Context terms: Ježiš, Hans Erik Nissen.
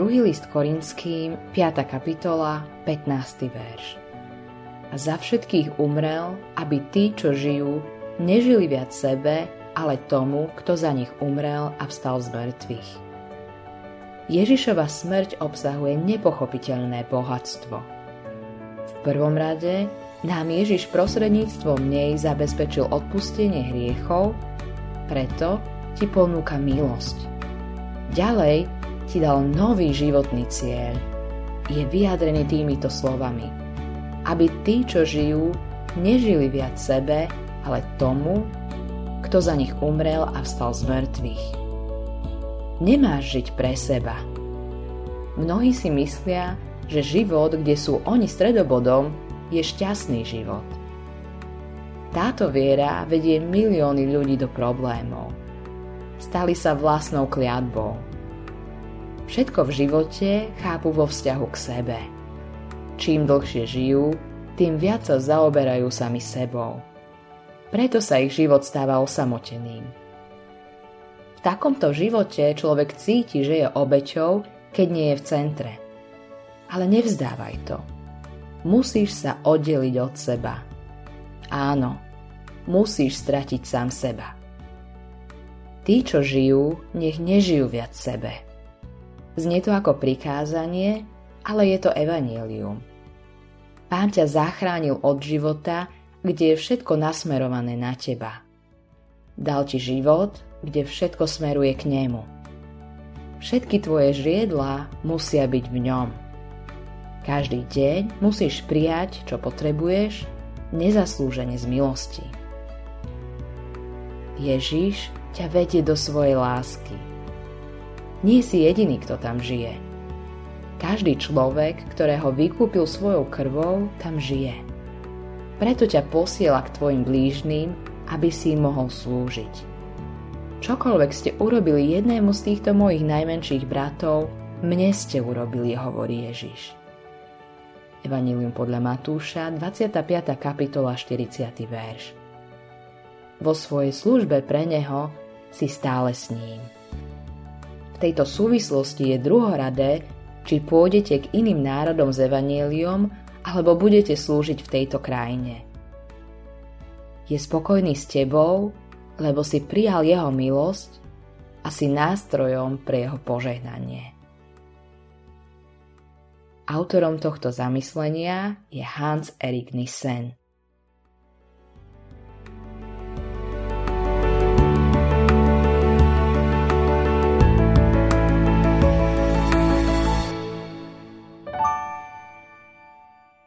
Druhý list Korinským, 5. kapitola, 15. verš. A za všetkých umrel, aby tí, čo žijú, nežili viac sebe, ale tomu, kto za nich umrel a vstal z mŕtvych. Ježišova smrť obsahuje nepochopiteľné bohatstvo. V prvom rade nám Ježiš prostredníctvom nej zabezpečil odpustenie hriechov, preto ti ponúka milosť. Ďalej ti dal nový životný cieľ. Je vyjadrený týmito slovami. Aby tí, čo žijú, nežili viac sebe, ale tomu, kto za nich umrel a vstal z mŕtvych. Nemáš žiť pre seba. Mnohí si myslia, že život, kde sú oni stredobodom, je šťastný život. Táto viera vedie milióny ľudí do problémov. Stali sa vlastnou kliatbou. Všetko v živote chápu vo vzťahu k sebe. Čím dlhšie žijú, tým viac sa zaoberajú sami sebou. Preto sa ich život stáva osamoteným. V takomto živote človek cíti, že je obeťou, keď nie je v centre. Ale nevzdávaj to. Musíš sa oddeliť od seba. Áno, musíš stratiť sám seba. Tí, čo žijú, nech nežijú viac sebe. Znie to ako prikázanie, ale je to evanjelium. Pán ťa zachránil od života, kde je všetko nasmerované na teba. Dal ti život, kde všetko smeruje k nemu. Všetky tvoje žriedlá musia byť v ňom. Každý deň musíš prijať, čo potrebuješ, nezaslúžene z milosti. Ježiš ťa vedie do svojej lásky. Nie si jediný, kto tam žije. Každý človek, ktorého vykúpil svojou krvou, tam žije. Preto ťa posiela k tvojim blížnym, aby si im mohol slúžiť. Čokoľvek ste urobili jednému z týchto mojich najmenších bratov, mne ste urobili, hovorí Ježiš. Evanjelium podľa Matúša, 25. kapitola, 40. verš. Vo svojej službe pre neho si stále s ním. V tejto súvislosti je druhoradé, či pôjdete k iným národom s evanjeliom, alebo budete slúžiť v tejto krajine. Je spokojný s tebou, lebo si prijal jeho milosť a si nástrojom pre jeho požehnanie. Autorom tohto zamyslenia je Hans Erik Nissen.